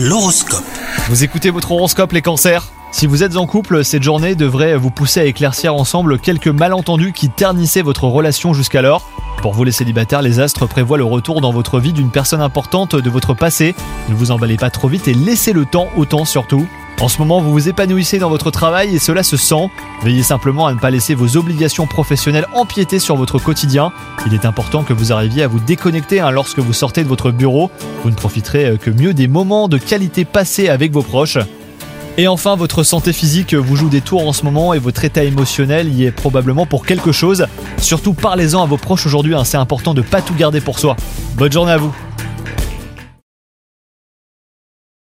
L'horoscope. Vous écoutez votre horoscope, les cancers ? Si vous êtes en couple, cette journée devrait vous pousser à éclaircir ensemble quelques malentendus qui ternissaient votre relation jusqu'alors. Pour vous les célibataires, les astres prévoient le retour dans votre vie d'une personne importante de votre passé. Ne vous emballez pas trop vite et laissez le temps au temps surtout. En ce moment, vous vous épanouissez dans votre travail et cela se sent. Veillez simplement à ne pas laisser vos obligations professionnelles empiéter sur votre quotidien. Il est important que vous arriviez à vous déconnecter lorsque vous sortez de votre bureau. Vous ne profiterez que mieux des moments de qualité passés avec vos proches. Et enfin, votre santé physique vous joue des tours en ce moment et votre état émotionnel y est probablement pour quelque chose. Surtout, parlez-en à vos proches aujourd'hui, c'est important de ne pas tout garder pour soi. Bonne journée à vous!